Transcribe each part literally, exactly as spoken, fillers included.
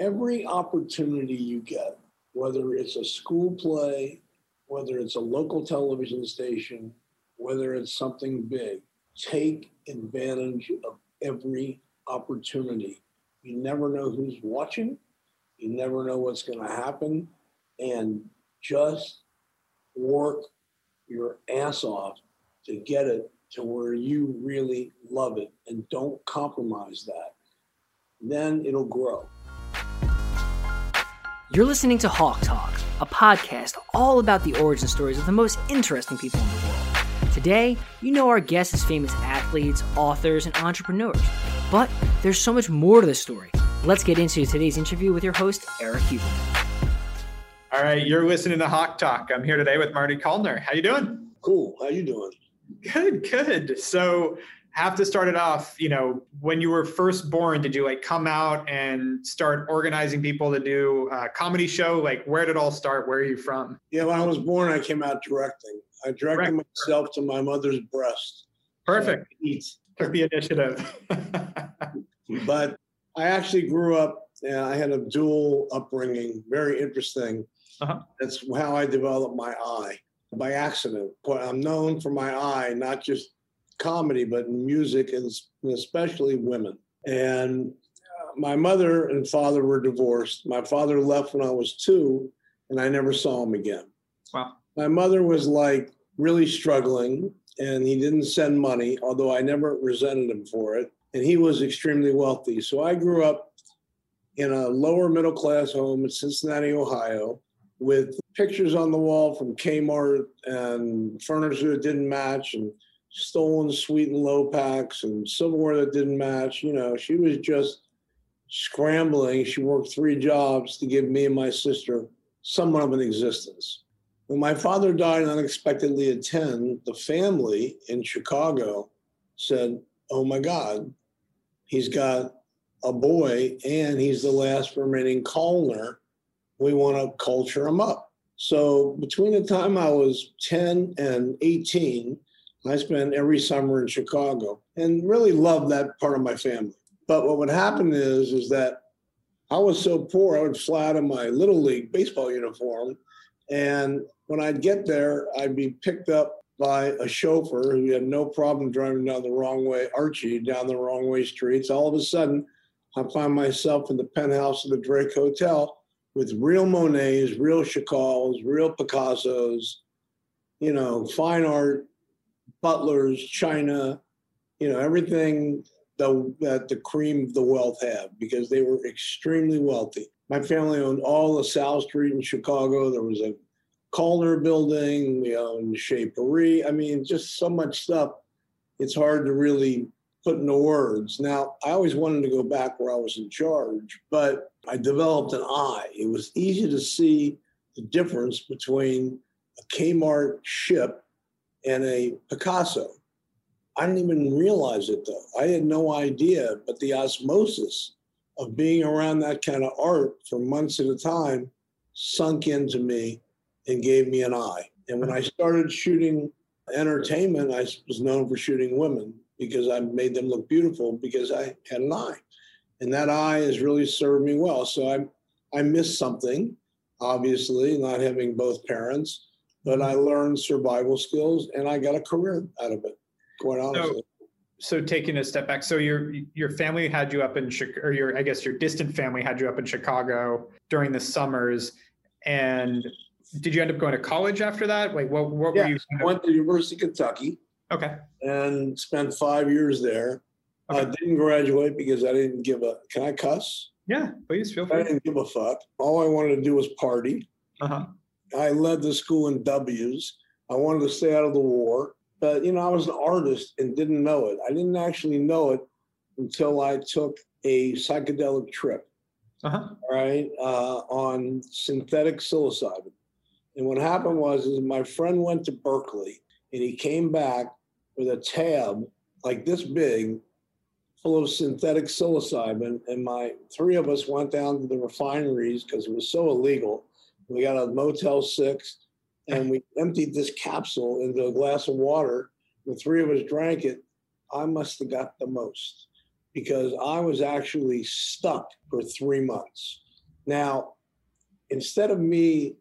every opportunity you get, whether it's a school play, whether it's a local television station, whether it's something big, take advantage of every opportunity. You never know who's watching. You never know what's going to happen. And just work your ass off to get it to where you really love it, and don't compromise that. Then it'll grow. You're listening to Hawk Talk, a podcast all about the origin stories of the most interesting people in the world. Today, you know our guest is famous athletes, authors, and entrepreneurs. But there's so much more to the story. Let's get into today's interview with your host, Eric Huber. All right, you're listening to Hawk Talk. I'm here today with Marty Callner. How you doing? Cool. How you doing? Good, good. So have to start it off, you know, when you were first born, did you like come out and start organizing people to do a comedy show? Like, where did it all start? Where are you from? Yeah, when I was born, I came out directing. I directed Correct. myself to my mother's breast. Perfect. So took the initiative. But I actually grew up and I had a dual upbringing. Very interesting. Uh-huh. That's how I developed my eye. By accident, but I'm known for my eye, not just comedy, but music, and especially women. And my mother and father were divorced. My father left when I was two, and I never saw him again. Wow. My mother was like really struggling, and he didn't send money, although I never resented him for it. And he was extremely wealthy. So I grew up in a lower middle class home in Cincinnati, Ohio, with pictures on the wall from Kmart and furniture that didn't match and stolen sweet and low packs and silverware that didn't match. You know, she was just scrambling. She worked three jobs to give me and my sister somewhat of an existence. When my father died unexpectedly at ten, the family in Chicago said, oh my God, he's got a boy and he's the last remaining Callner. We want to culture them up. So between the time I was ten and eighteen, I spent every summer in Chicago and really loved that part of my family. But what would happen is, is that I was so poor, I would fly out of my Little League baseball uniform. And when I'd get there, I'd be picked up by a chauffeur who had no problem driving down the wrong way, Archie, down the wrong way streets. All of a sudden, I find myself in the penthouse of the Drake Hotel with real Monets, real Chagals, real Picassos, you know, fine art, butlers, china, you know, everything the, that the cream of the wealth have, because they were extremely wealthy. My family owned all of South Street in Chicago. There was a Callner building. We owned Chez Paris. I mean, just so much stuff. It's hard to really put into words. Now, I always wanted to go back where I was in charge, but I developed an eye. It was easy to see the difference between a Kmart ship and a Picasso. I didn't even realize it though. I had no idea, but the osmosis of being around that kind of art for months at a time sunk into me and gave me an eye. And when I started shooting entertainment, I was known for shooting women, because I made them look beautiful because I had an eye. And that eye has really served me well. So I I missed something, obviously, not having both parents, but I learned survival skills and I got a career out of it, quite honestly. So, so taking a step back, so your your family had you up in, or your I guess your distant family had you up in Chicago during the summers. And did you end up going to college after that? Like what, what yeah, were you? I went to the University of Kentucky. Okay. And spent five years there. Okay. I didn't graduate because I didn't give a, can I cuss? Yeah, please feel free. I didn't give a fuck. All I wanted to do was party. Uh-huh. I led the school in W's. I wanted to stay out of the war. But, you know, I was an artist and didn't know it. I didn't actually know it until I took a psychedelic trip, uh-huh. right, uh, on synthetic psilocybin. And what happened was is my friend went to Berkeley and he came back with a tab like this big full of synthetic psilocybin. And my three of us went down to the refineries because it was so illegal. We got a Motel six and we emptied this capsule into a glass of water. The three of us drank it. I must have got the most because I was actually stuck for three months. Now, instead of me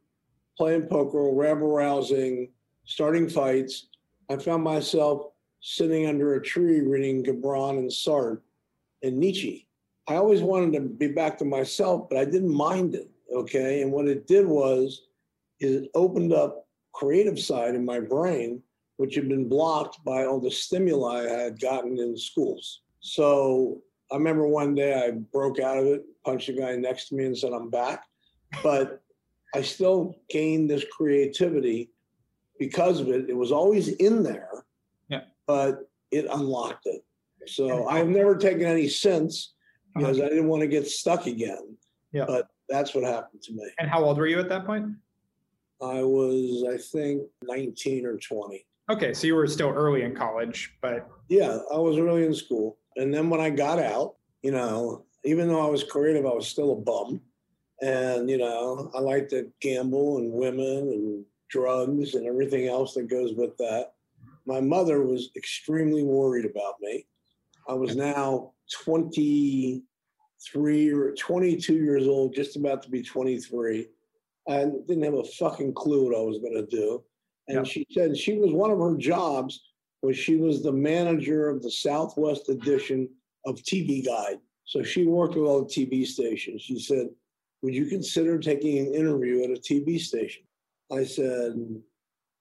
playing poker, rabble-rousing, starting fights, I found myself sitting under a tree reading Gibran and Sartre and Nietzsche. I always wanted to be back to myself, but I didn't mind it, okay? And what it did was, is it opened up creative side in my brain, which had been blocked by all the stimuli I had gotten in schools. So I remember one day I broke out of it, punched the guy next to me and said, I'm back. But I still gained this creativity because of it. It was always in there, yeah. But it unlocked it. So I've never taken any since because uh-huh. I didn't want to get stuck again. Yeah. But that's what happened to me. And how old were you at that point? I was, I think, nineteen or twenty. Okay, so you were still early in college, but... Yeah, I was early in school. And then when I got out, you know, even though I was creative, I was still a bum. And, you know, I liked to gamble and women and drugs and everything else that goes with that. My mother was extremely worried about me. I was now twenty-three or twenty-two years old, just about to be twenty-three. I didn't have a fucking clue what I was going to do. And yeah. She said she was one of her jobs was she was the manager of the Southwest edition of T V Guide. So she worked with all the T V stations. She said, would you consider taking an interview at a T V station? I said,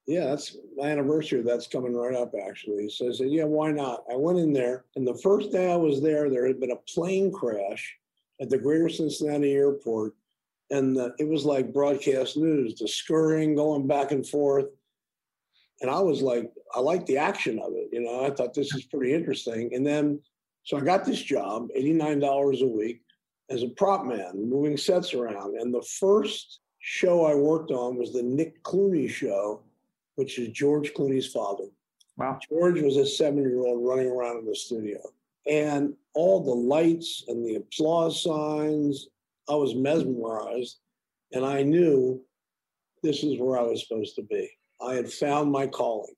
yeah, that's my anniversary. That's coming right up, actually. So I said, yeah, why not? I went in there. And the first day I was there, there had been a plane crash at the Greater Cincinnati Airport. And the, it was like broadcast news, the scurrying, going back and forth. And I was like, I liked the action of it. You know, I thought this is pretty interesting. And then, so I got this job, eighty-nine dollars a week as a prop man, moving sets around. And the first show I worked on was the Nick Clooney show, which is George Clooney's father. Wow. George was a seven-year-old running around in the studio. And all the lights and the applause signs, I was mesmerized, and I knew this is where I was supposed to be. I had found my calling.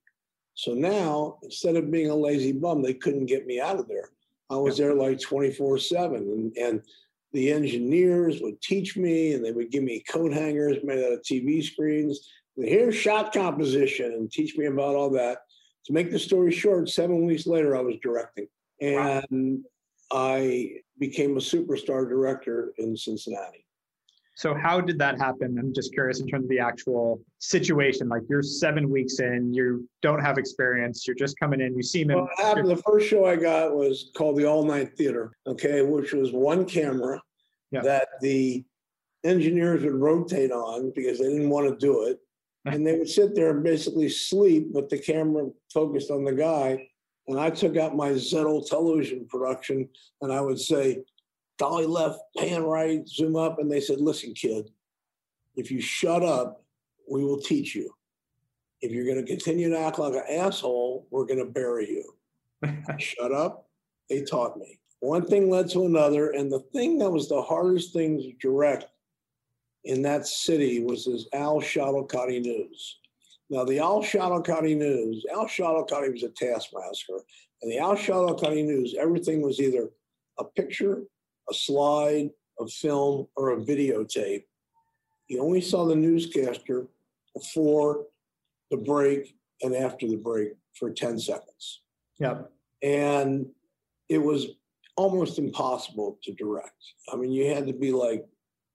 So now, instead of being a lazy bum, they couldn't get me out of there. I was there like twenty-four seven, and, and the engineers would teach me, and they would give me coat hangers made out of T V screens. And here's shot composition, and teach me about all that. To make the story short, seven weeks later, I was directing. And wow. I... became a superstar director in Cincinnati. So how did that happen? I'm just curious in terms of the actual situation. Like you're seven weeks in, you don't have experience, you're just coming in, you seem... Well, it happened, the first show I got was called the All Night Theater, okay, which was one camera yeah. that the engineers would rotate on because they didn't want to do it. And they would sit there and basically sleep with the camera focused on the guy. And I took out my Zettel television production and I would say, dolly left, pan right, zoom up. And they said, listen, kid, if you shut up, we will teach you. If you're going to continue to act like an asshole, we're going to bury you. Shut up. They taught me. One thing led to another. And the thing that was the hardest thing to direct in that city was this Al Schottelkotte News. Now, the Al Schottelkotte News, Al Schottelkotte was a taskmaster. And the Al Schottelkotte News, everything was either a picture, a slide, a film, or a videotape. You only saw the newscaster before the break and after the break for ten seconds. Yep. And it was almost impossible to direct. I mean, you had to be like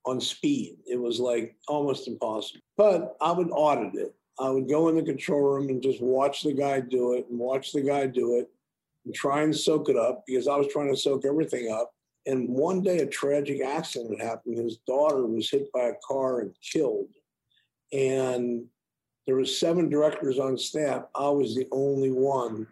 on speed. It was like almost impossible. But I would audit it. I would go in the control room and just watch the guy do it and watch the guy do it and try and soak it up because I was trying to soak everything up. And one day a tragic accident happened. His daughter was hit by a car and killed. And there were seven directors on staff. I was the only one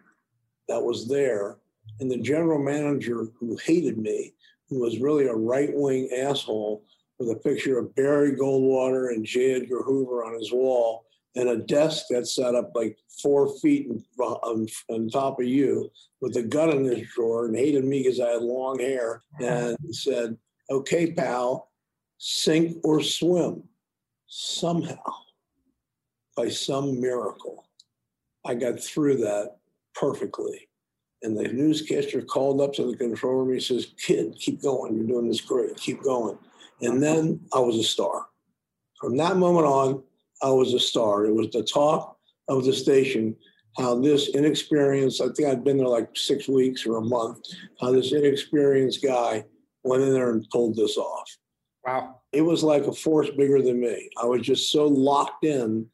that was there. And the general manager who hated me, who was really a right-wing asshole with a picture of Barry Goldwater and J. Edgar Hoover on his wall, and a desk that's set up like four feet on, on top of you with a gun in his drawer and hated me because I had long hair and said, okay, pal, sink or swim. Somehow, by some miracle, I got through that perfectly. And the newscaster called up to the control room. He says, kid, keep going. You're doing this great. Keep going. And then I was a star. From that moment on, I was a star. It was the talk of the station, how this inexperienced, I think I'd been there like six weeks or a month, how this inexperienced guy went in there and pulled this off. Wow. It was like a force bigger than me. I was just so locked in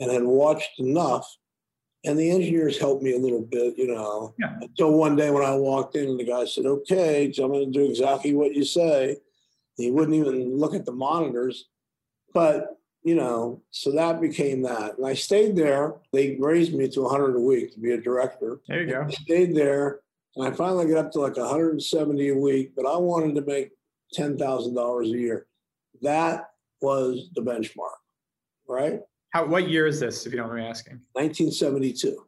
and had watched enough. And the engineers helped me a little bit, you know, yeah. until one day when I walked in and the guy said, okay, so I'm going to do exactly what you say. He wouldn't even look at the monitors. But, you know, so that became that. And I stayed there. They raised me to one hundred a week to be a director. There you go. I stayed there. And I finally got up to like one hundred seventy a week. But I wanted to make ten thousand dollars a year. That was the benchmark, right? How, what year is this, if you don't mind me asking? nineteen seventy-two.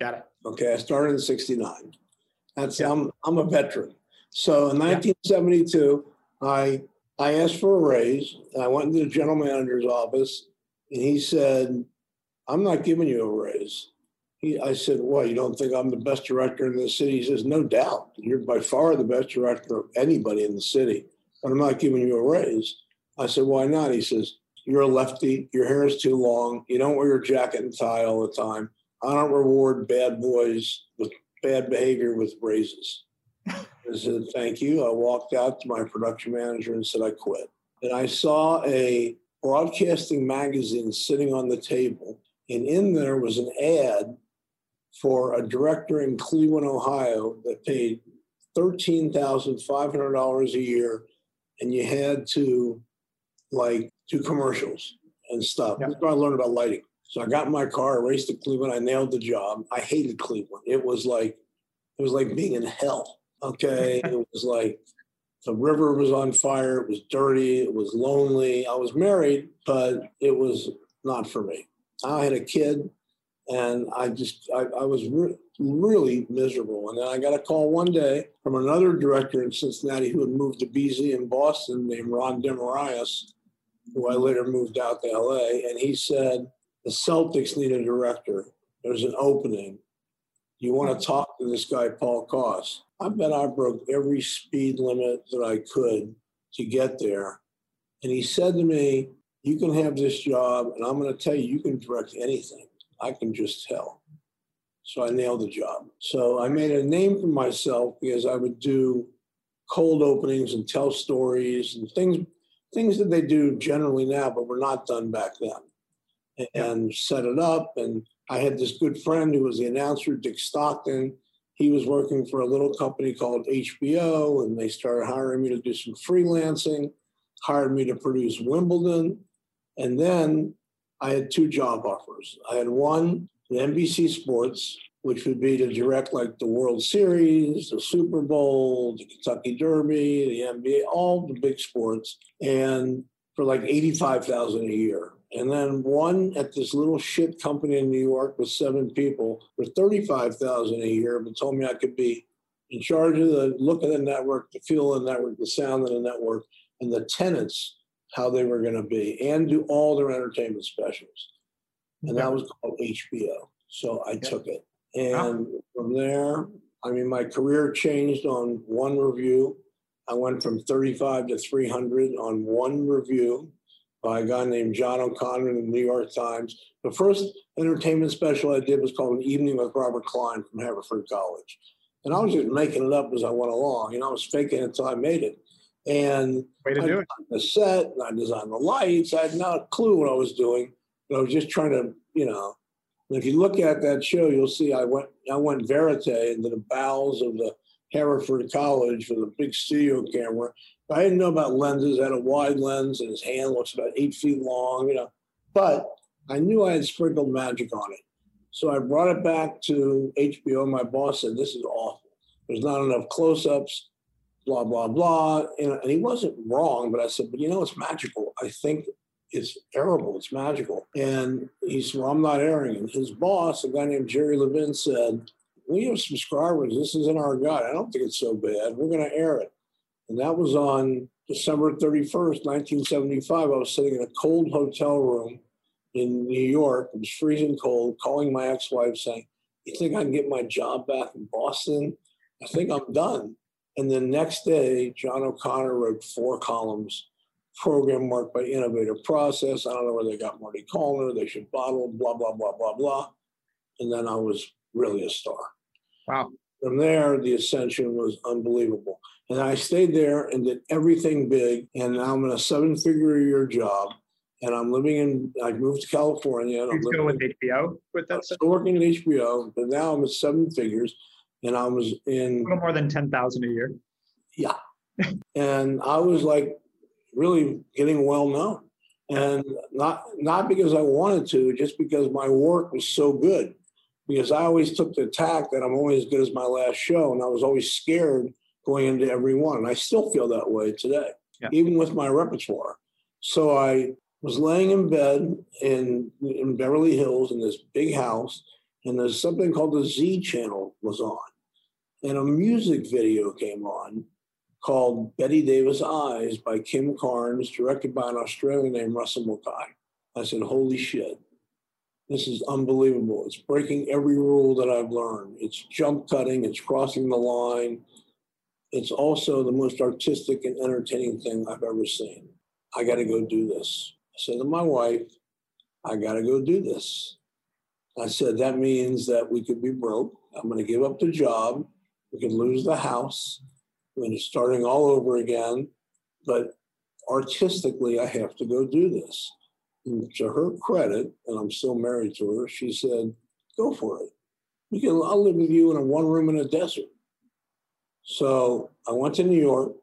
Got it. Okay, I started in sixty-nine. That's yeah. I'm I'm a veteran. So in nineteen seventy-two, yeah. I I asked for a raise. I went into the general manager's office, and he said, "I'm not giving you a raise." He, I said, "Well, you don't think I'm the best director in the city?" He says, "No doubt, you're by far the best director of anybody in the city, but I'm not giving you a raise." I said, "Why not?" He says, "You're a lefty, your hair is too long, you don't wear your jacket and tie all the time. I don't reward bad boys with bad behavior with raises." I said, "Thank you." I walked out to my production manager and said, "I quit." And I saw a broadcasting magazine sitting on the table, and in there was an ad for a director in Cleveland, Ohio that paid thirteen thousand five hundred dollars a year, and you had to like do commercials and stuff. Yeah. That's where I learned about lighting. So I got in my car, I raced to Cleveland, I nailed the job. I hated Cleveland. It was like, it was like being in hell, okay? It was like the river was on fire, it was dirty, it was lonely. I was married, but it was not for me. I had a kid, and I just, I, I was re- really miserable. And then I got a call one day from another director in Cincinnati who had moved to B Z in Boston named Ron Demarias, who I later moved out to L A, and he said, "The Celtics need a director. There's an opening. You want to talk to this guy, Paul Koss?" I bet I broke every speed limit that I could to get there. And he said to me, "You can have this job, and I'm going to tell you, you can direct anything. I can just tell." So I nailed the job. So I made a name for myself because I would do cold openings and tell stories and things Things that they do generally now, but were not done back then, and set it up. And I had this good friend who was the announcer, Dick Stockton. He was working for a little company called H B O, and they started hiring me to do some freelancing, hired me to produce Wimbledon. And then I had two job offers. I had one at N B C Sports, which would be to direct like the World Series, the Super Bowl, the Kentucky Derby, the N B A, all the big sports, and for like eighty-five thousand dollars a year. And then one at this little shit company in New York with seven people for thirty-five thousand dollars a year, but told me I could be in charge of the look of the network, the feel of the network, the sound of the network, and the tenants, how they were going to be, and do all their entertainment specials. And that was called H B O. So I took it. And from there, I mean, my career changed on one review. I went from thirty-five to three hundred on one review by a guy named John O'Connor in the New York Times. The first entertainment special I did was called An Evening with Robert Klein from Haverford College. And I was just making it up as I went along. You know, I was faking it until I made it. And Way to I designed do it. the set, and I designed the lights. I had not a clue what I was doing, but I was just trying to, you know. And if you look at that show, you'll see I went I went verite into the bowels of the Haverford College with a big studio camera. I didn't know about lenses. I had a wide lens, and his hand looks about eight feet long, you know. But I knew I had sprinkled magic on it. So I brought it back to H B O. My boss said, "This is awful. There's not enough close-ups, blah, blah, blah." And, and he wasn't wrong, but I said, "But, you know, it's magical. I think it's terrible. It's magical." And he said, "Well, I'm not airing it." His boss, a guy named Jerry Levin, said, "We have subscribers. This is in our gut. I don't think it's so bad. We're going to air it." And that was on December thirty-first, nineteen seventy-five. I was sitting in a cold hotel room in New York. It was freezing cold, calling my ex-wife saying, "You think I can get my job back in Boston? I think I'm done." And the next day, John O'Connor wrote four columns, program marked by innovative process. I don't know where they got Marty Callner. They should bottle, blah, blah, blah, blah, blah. And then I was really a star. Wow. From there, the ascension was unbelievable. And I stayed there and did everything big. And now I'm in a seven-figure a year job. And I'm living in, I moved to California. And I'm still with H B O? With that? I'm still working at H B O, but now I'm at seven figures. And I was in... a little more than ten thousand a year. Yeah. And I was like really getting well known. And not not because I wanted to, just because my work was so good. Because I always took the tack that I'm only as good as my last show. And I was always scared going into every one. And I still feel that way today, yeah. even with my repertoire. So I was laying in bed in, in Beverly Hills in this big house. And there's something called the Z Channel was on. And a music video came on called Betty Davis Eyes by Kim Carnes, directed by an Australian named Russell Mulcahy. I said, holy shit. This is unbelievable. It's breaking every rule that I've learned. It's jump cutting. It's crossing the line. It's also the most artistic and entertaining thing I've ever seen. I got to go do this. I said to my wife, I got to go do this. I said, that means that we could be broke. I'm going to give up the job. We could lose the house. We're going to starting all over again. But artistically, I have to go do this. And to her credit, and I'm still married to her, she said, go for it. You can, I'll live with you in a one room in a desert. So I went to New York.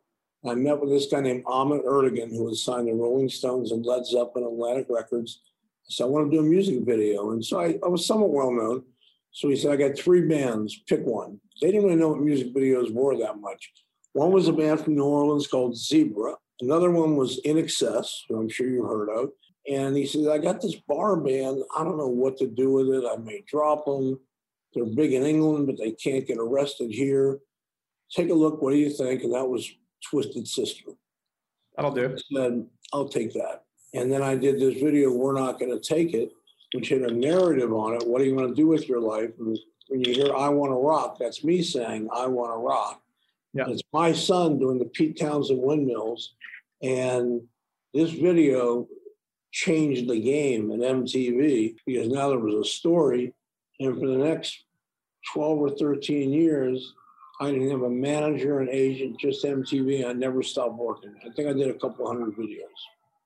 I met with this guy named Ahmet Ertegün, who was signed to Rolling Stones and Led Zeppelin, Atlantic Records. I said, I want to do a music video. And so I, I was somewhat well known. So he said, I got three bands, pick one. They didn't really know what music videos were that much. One was a band from New Orleans called Zebra. Another one was In Excess, who I'm sure you heard of. And he said, I got this bar band. I don't know what to do with it. I may drop them. They're big in England, but they can't get arrested here. Take a look. What do you think? And that was Twisted Sister. That'll do. I said, I'll take that. And then I did this video, We're Not Going to Take It, which had a narrative on it. What do you want to do with your life? And when you hear, I want to rock, that's me saying, I want to rock. Yeah. It's my son doing the Pete Townsend windmills. And this video changed the game at M T V because now there was a story. And for the next twelve or thirteen years, I didn't have a manager, an agent, just M T V. I never stopped working. I think I did a couple hundred videos.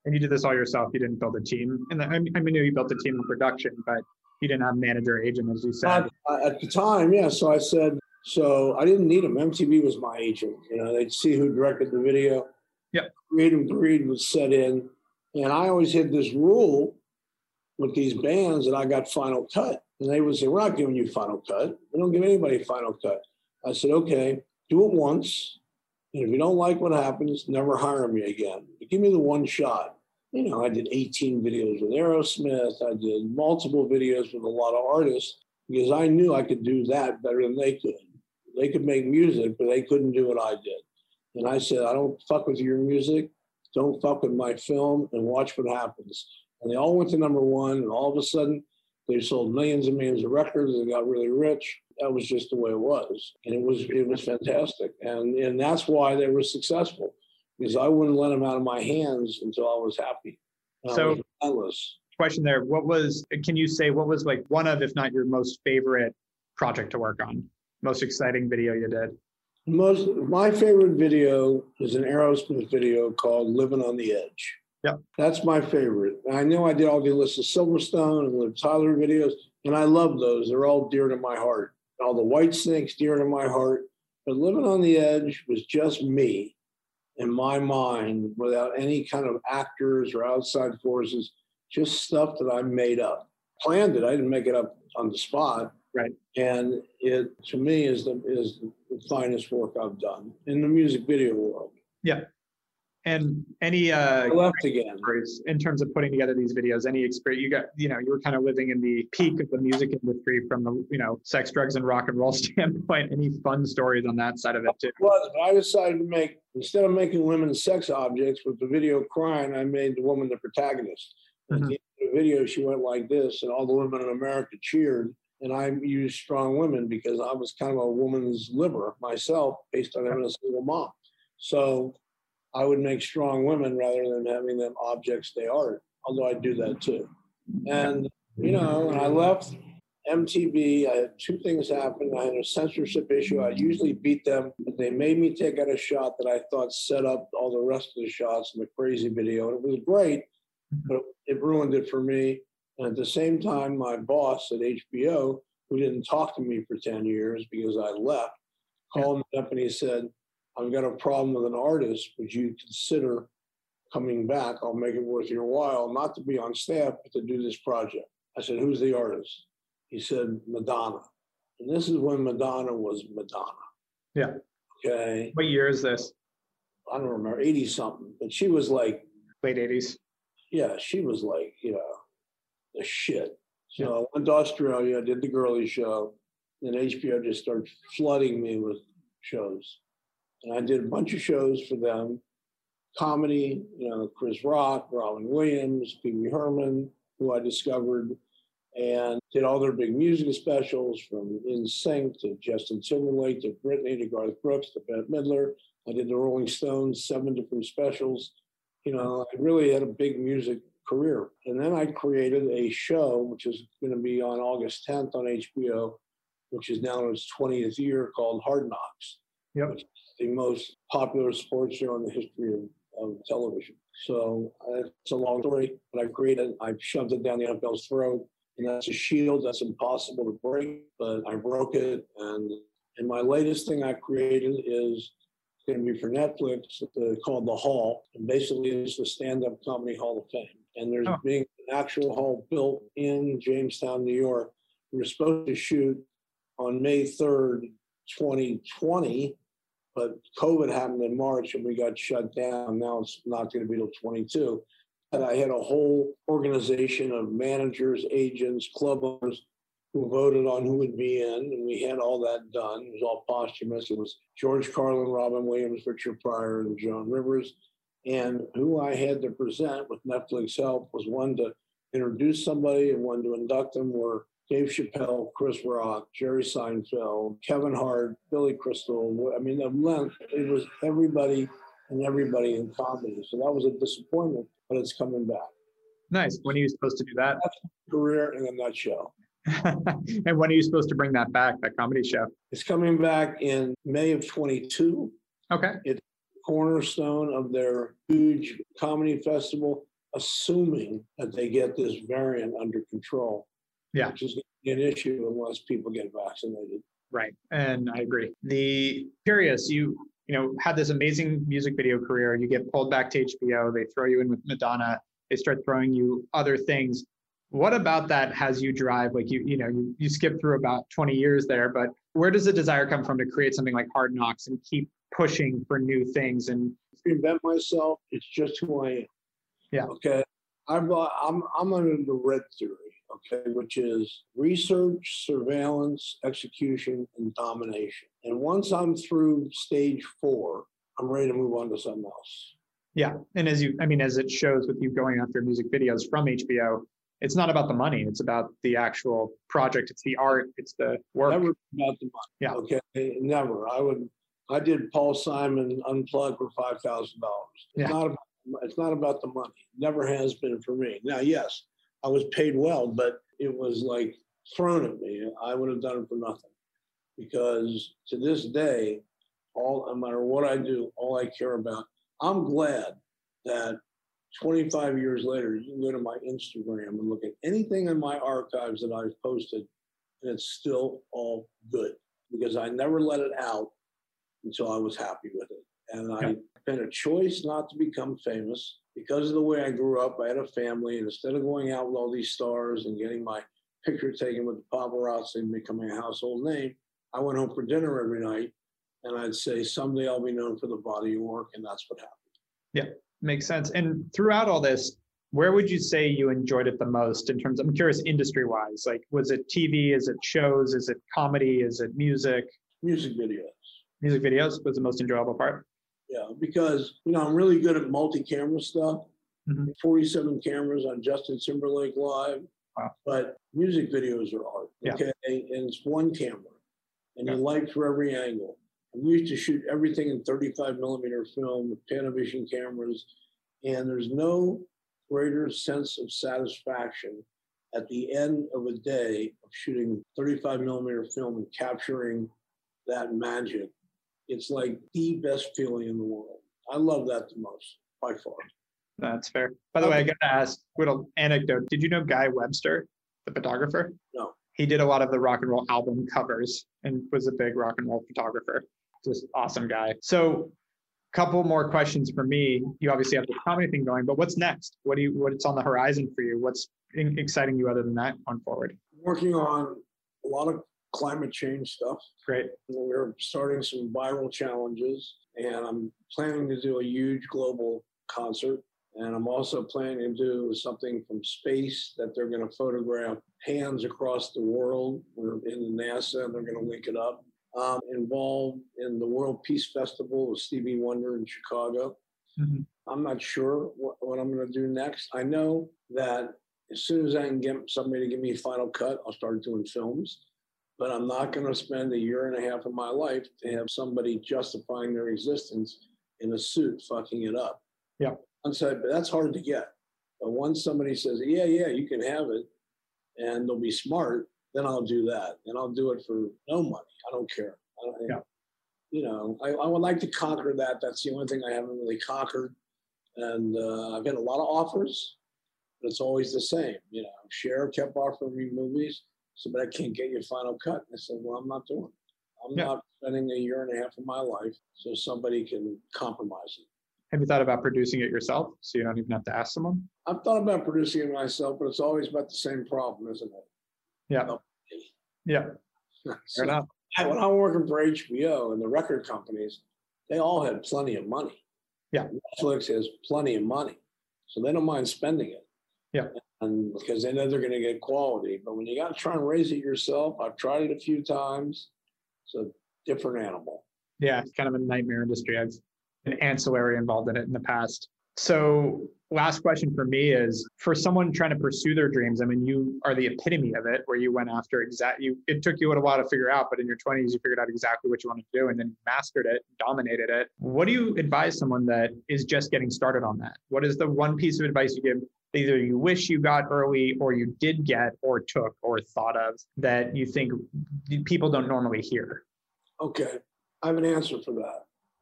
And you did this all yourself. You didn't build a team. And I mean, I knew you built a team in production, but you didn't have manager, agent, as you said. At, at the time, yeah. So I said, so I didn't need them. M T V was my agent. You know, they'd see who directed the video. Yep. Creative greed was set in. And I always had this rule with these bands that I got final cut. And they would say, we're not giving you final cut. We don't give anybody final cut. I said, okay, do it once. And if you don't like what happens, never hire me again. But give me the one shot. You know, I did eighteen videos with Aerosmith. I did multiple videos with a lot of artists because I knew I could do that better than they could. They could make music, but they couldn't do what I did. And I said, I don't fuck with your music. Don't fuck with my film and watch what happens. And they all went to number one. And all of a sudden, they sold millions and millions of records. They got really rich. That was just the way it was. And it was it was fantastic. And, and that's why they were successful. Because I wouldn't let them out of my hands until I was happy. And so, I was jealous. Question there. What was, can you say, what was like one of, if not your most favorite project to work on? Most exciting video you did? Most, my favorite video is an Aerosmith video called Living on the Edge. Yep. That's my favorite. I know I did all the Alyssa Silverstone and Liv Tyler videos, and I love those. They're all dear to my heart. All the White Snakes, dear to my heart. But Living on the Edge was just me. In my mind, without any kind of actors or outside forces, just stuff that I made up. Planned it. I didn't make it up on the spot. Right. And it, to me, is the is the finest work I've done in the music video world. Yeah. And any uh, left again in terms of putting together these videos, any experience you got? You know, you were kind of living in the peak of the music industry from the you know sex, drugs, and rock and roll standpoint. Any fun stories on that side of it too? Well, I decided to make, instead of making women sex objects with the video crying, I made the woman the protagonist. Mm-hmm. At the end of the video, she went like this, and all the women in America cheered. And I use strong women because I was kind of a woman's liver myself based on having a single mom. So I would make strong women rather than having them objects they are, although I do that too. And, you know, when I left M T V, I had two things happen. I had a censorship issue. I usually beat them, but they made me take out a shot that I thought set up all the rest of the shots in the crazy video. And it was great, but it ruined it for me. And at the same time, my boss at H B O, who didn't talk to me for ten years because I left, called me up and he said, I've got a problem with an artist. Would you consider coming back? I'll make it worth your while, not to be on staff, but to do this project. I said, who's the artist? He said, Madonna. And this is when Madonna was Madonna. Yeah. Okay. What year is this? I don't remember, eighty something. But she was like. Late eighties. Yeah, she was like, you know. The shit. So yeah. I went to Australia, did the girly show, and H B O just started flooding me with shows. And I did a bunch of shows for them. Comedy, you know, Chris Rock, Robin Williams, Pee Wee Herman, who I discovered, and did all their big music specials from In Sync to Justin Timberlake to Britney to Garth Brooks to Bette Midler. I did the Rolling Stones, seven different specials. You know, I really had a big music career. And then I created a show, which is going to be on August tenth on H B O, which is now in its twentieth year, called Hard Knocks, yep. Which is the most popular sports show in the history of, of television. So uh, it's a long story, but I created, I shoved it down the N F L's throat, and that's a shield that's impossible to break, but I broke it. And, and my latest thing I created is going to be for Netflix, uh, called The Hall, and basically it's the stand-up comedy Hall of Fame. And there's oh. being an actual hall built in Jamestown, New York. We were supposed to shoot on May third, twenty twenty, but COVID happened in March and we got shut down. Now it's not going to be till twenty-two. And I had a whole organization of managers, agents, club owners who voted on who would be in, and we had all that done. It was all posthumous. It was George Carlin, Robin Williams, Richard Pryor, and Joan Rivers. And who I had to present with Netflix help was one to introduce somebody and one to induct them were Dave Chappelle, Chris Rock, Jerry Seinfeld, Kevin Hart, Billy Crystal. I mean, it was everybody and everybody in comedy. So that was a disappointment, but it's coming back. Nice. When are you supposed to do that? That's my career in a nutshell. And when are you supposed to bring that back, that comedy show? It's coming back in May of twenty-two. Okay. It's cornerstone of their huge comedy festival, assuming that they get this variant under control. Yeah. Which is going to be an issue unless people get vaccinated. Right. And I agree. The curious, you you know, had this amazing music video career, you get pulled back to H B O, they throw you in with Madonna, they start throwing you other things. What about that has you drive? Like you, you know, you, you skip through about twenty years there, but where does the desire come from to create something like Hard Knocks and keep pushing for new things and reinvent myself? It's just who I am. Yeah. Okay. I'm I'm I'm under the red theory. Okay, which is research, surveillance, execution, and domination. And once I'm through stage four, I'm ready to move on to something else. Yeah. And as you, I mean, as it shows with you going after music videos from H B O, it's not about the money. It's about the actual project. It's the art. It's the work. Never about the money. Yeah. Okay. Never. I would. I did Paul Simon Unplugged for five thousand dollars. It's not about, it's not about the money. Never has been for me. Now, yes, I was paid well, but it was like thrown at me. I would have done it for nothing, because to this day, all no matter what I do, all I care about. I'm glad that twenty-five years later, you can go to my Instagram and look at anything in my archives that I've posted, and it's still all good because I never let it out. And so I was happy with it. And I made a choice not to become famous because of the way I grew up. I had a family, and instead of going out with all these stars and getting my picture taken with the paparazzi and becoming a household name, I went home for dinner every night and I'd say, someday I'll be known for the body of work. And that's what happened. Yeah, makes sense. And throughout all this, where would you say you enjoyed it the most in terms of, I'm curious, industry-wise, like was it T V? Is it shows? Is it comedy? Is it music? Music videos. Music videos was the most enjoyable part. Yeah, because, you know, I'm really good at multi-camera stuff. Mm-hmm. forty-seven cameras on Justin Timberlake Live. Wow. But music videos are art, okay? Yeah. And it's one camera, and yeah. you light for every angle. And we used to shoot everything in thirty-five millimeter film with Panavision cameras, and there's no greater sense of satisfaction at the end of a day of shooting thirty-five millimeter film and capturing that magic. It's like the best feeling in the world. I love that the most, by far. That's fair. By the way, I got to ask a little anecdote. Did you know Guy Webster, the photographer? No. He did a lot of the rock and roll album covers and was a big rock and roll photographer. Just awesome guy. So a couple more questions for me. You obviously have the comedy thing going, but what's next? What do you, what's on the horizon for you? What's exciting you other than that going forward? Working on a lot of climate change stuff. Great. We're starting some viral challenges, and I'm planning to do a huge global concert. And I'm also planning to do something from space that they're going to photograph hands across the world. We're in NASA, and they're going to link it up. I'm involved in the World Peace Festival with Stevie Wonder in Chicago. Mm-hmm. I'm not sure what, what I'm going to do next. I know that as soon as I can get somebody to give me a final cut, I'll start doing films. But I'm not going to spend a year and a half of my life to have somebody justifying their existence in a suit fucking it up. Yeah. But that's hard to get. But once somebody says, yeah, yeah, you can have it, and they'll be smart, then I'll do that. And I'll do it for no money. I don't care. I don't, yeah. You know, I, I would like to conquer that. That's the only thing I haven't really conquered. And uh, I've had a lot of offers, but it's always the same. You know, Cher kept offering me movies, so, but I can't get your final cut. And I said, well, I'm not doing it. I'm yeah. not spending a year and a half of my life so somebody can compromise it. Have you thought about producing it yourself, so you don't even have to ask someone? I've thought about producing it myself, but it's always about the same problem, isn't it? Yeah. Nobody. Yeah. So fair enough. When I was working for H B O and the record companies, they all had plenty of money. Yeah. Netflix has plenty of money, so they don't mind spending it. Yeah. And because they know they're going to get quality. But when you got to try and raise it yourself, I've tried it a few times. It's a different animal. Yeah, it's kind of a nightmare industry. I've an ancillary involved in it in the past. So last question for me is, for someone trying to pursue their dreams, I mean, you are the epitome of it, where you went after exact, you, it took you a while to figure out, but in your twenties, you figured out exactly what you wanted to do and then mastered it, dominated it. What do you advise someone that is just getting started on that? What is the one piece of advice you give, either you wish you got early or you did get or took or thought of, that you think people don't normally hear? Okay. I have an answer for that.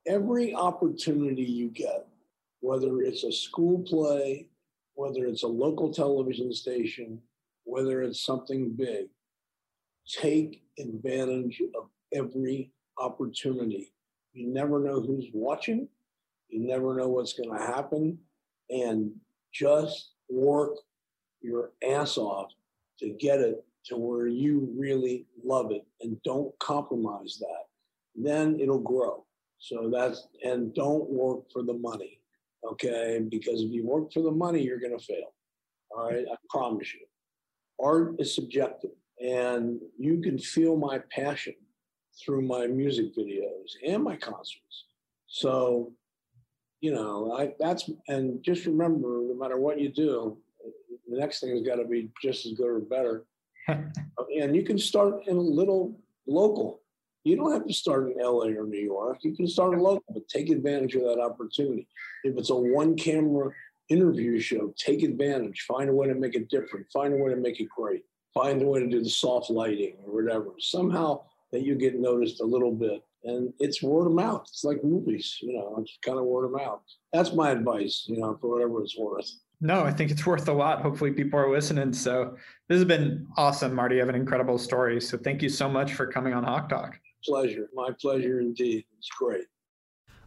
Every opportunity you get, whether it's a school play, whether it's a local television station, whether it's something big, take advantage of every opportunity. You never know who's watching. You never know what's going to happen. And just work your ass off to get it to where you really love it. And don't compromise that. Then it'll grow. So that's, and don't work for the money, okay? Because if you work for the money, you're going to fail. All right, I promise you. Art is subjective, and you can feel my passion through my music videos and my concerts. So, you know, I, that's, and just remember, no matter what you do, the next thing has got to be just as good or better. And you can start in a little local. You don't have to start in L A or New York. You can start local, but take advantage of that opportunity. If it's a one-camera interview show, take advantage. Find a way to make it different. Find a way to make it great. Find a way to do the soft lighting or whatever. Somehow that you get noticed a little bit. And it's word of mouth. It's like movies, you know, it's kind of word of mouth. That's my advice, you know, for whatever it's worth. No, I think it's worth a lot. Hopefully people are listening. So this has been awesome, Marty. You have an incredible story. So thank you so much for coming on Hawk Talk. Pleasure. My pleasure indeed. It's great.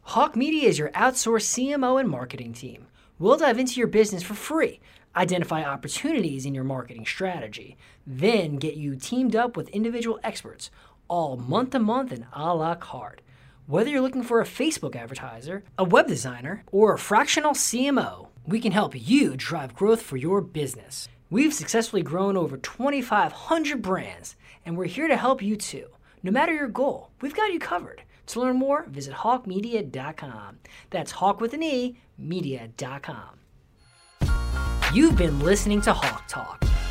Hawk Media is your outsourced C M O and marketing team. We'll dive into your business for free, identify opportunities in your marketing strategy, then get you teamed up with individual experts, all month to month and a la carte. Whether you're looking for a Facebook advertiser, a web designer, or a fractional C M O, we can help you drive growth for your business. We've successfully grown over twenty-five hundred brands, and we're here to help you too. No matter your goal, we've got you covered. To learn more, visit hawk media dot com. That's Hawk with an E, media dot com. You've been listening to Hawk Talk.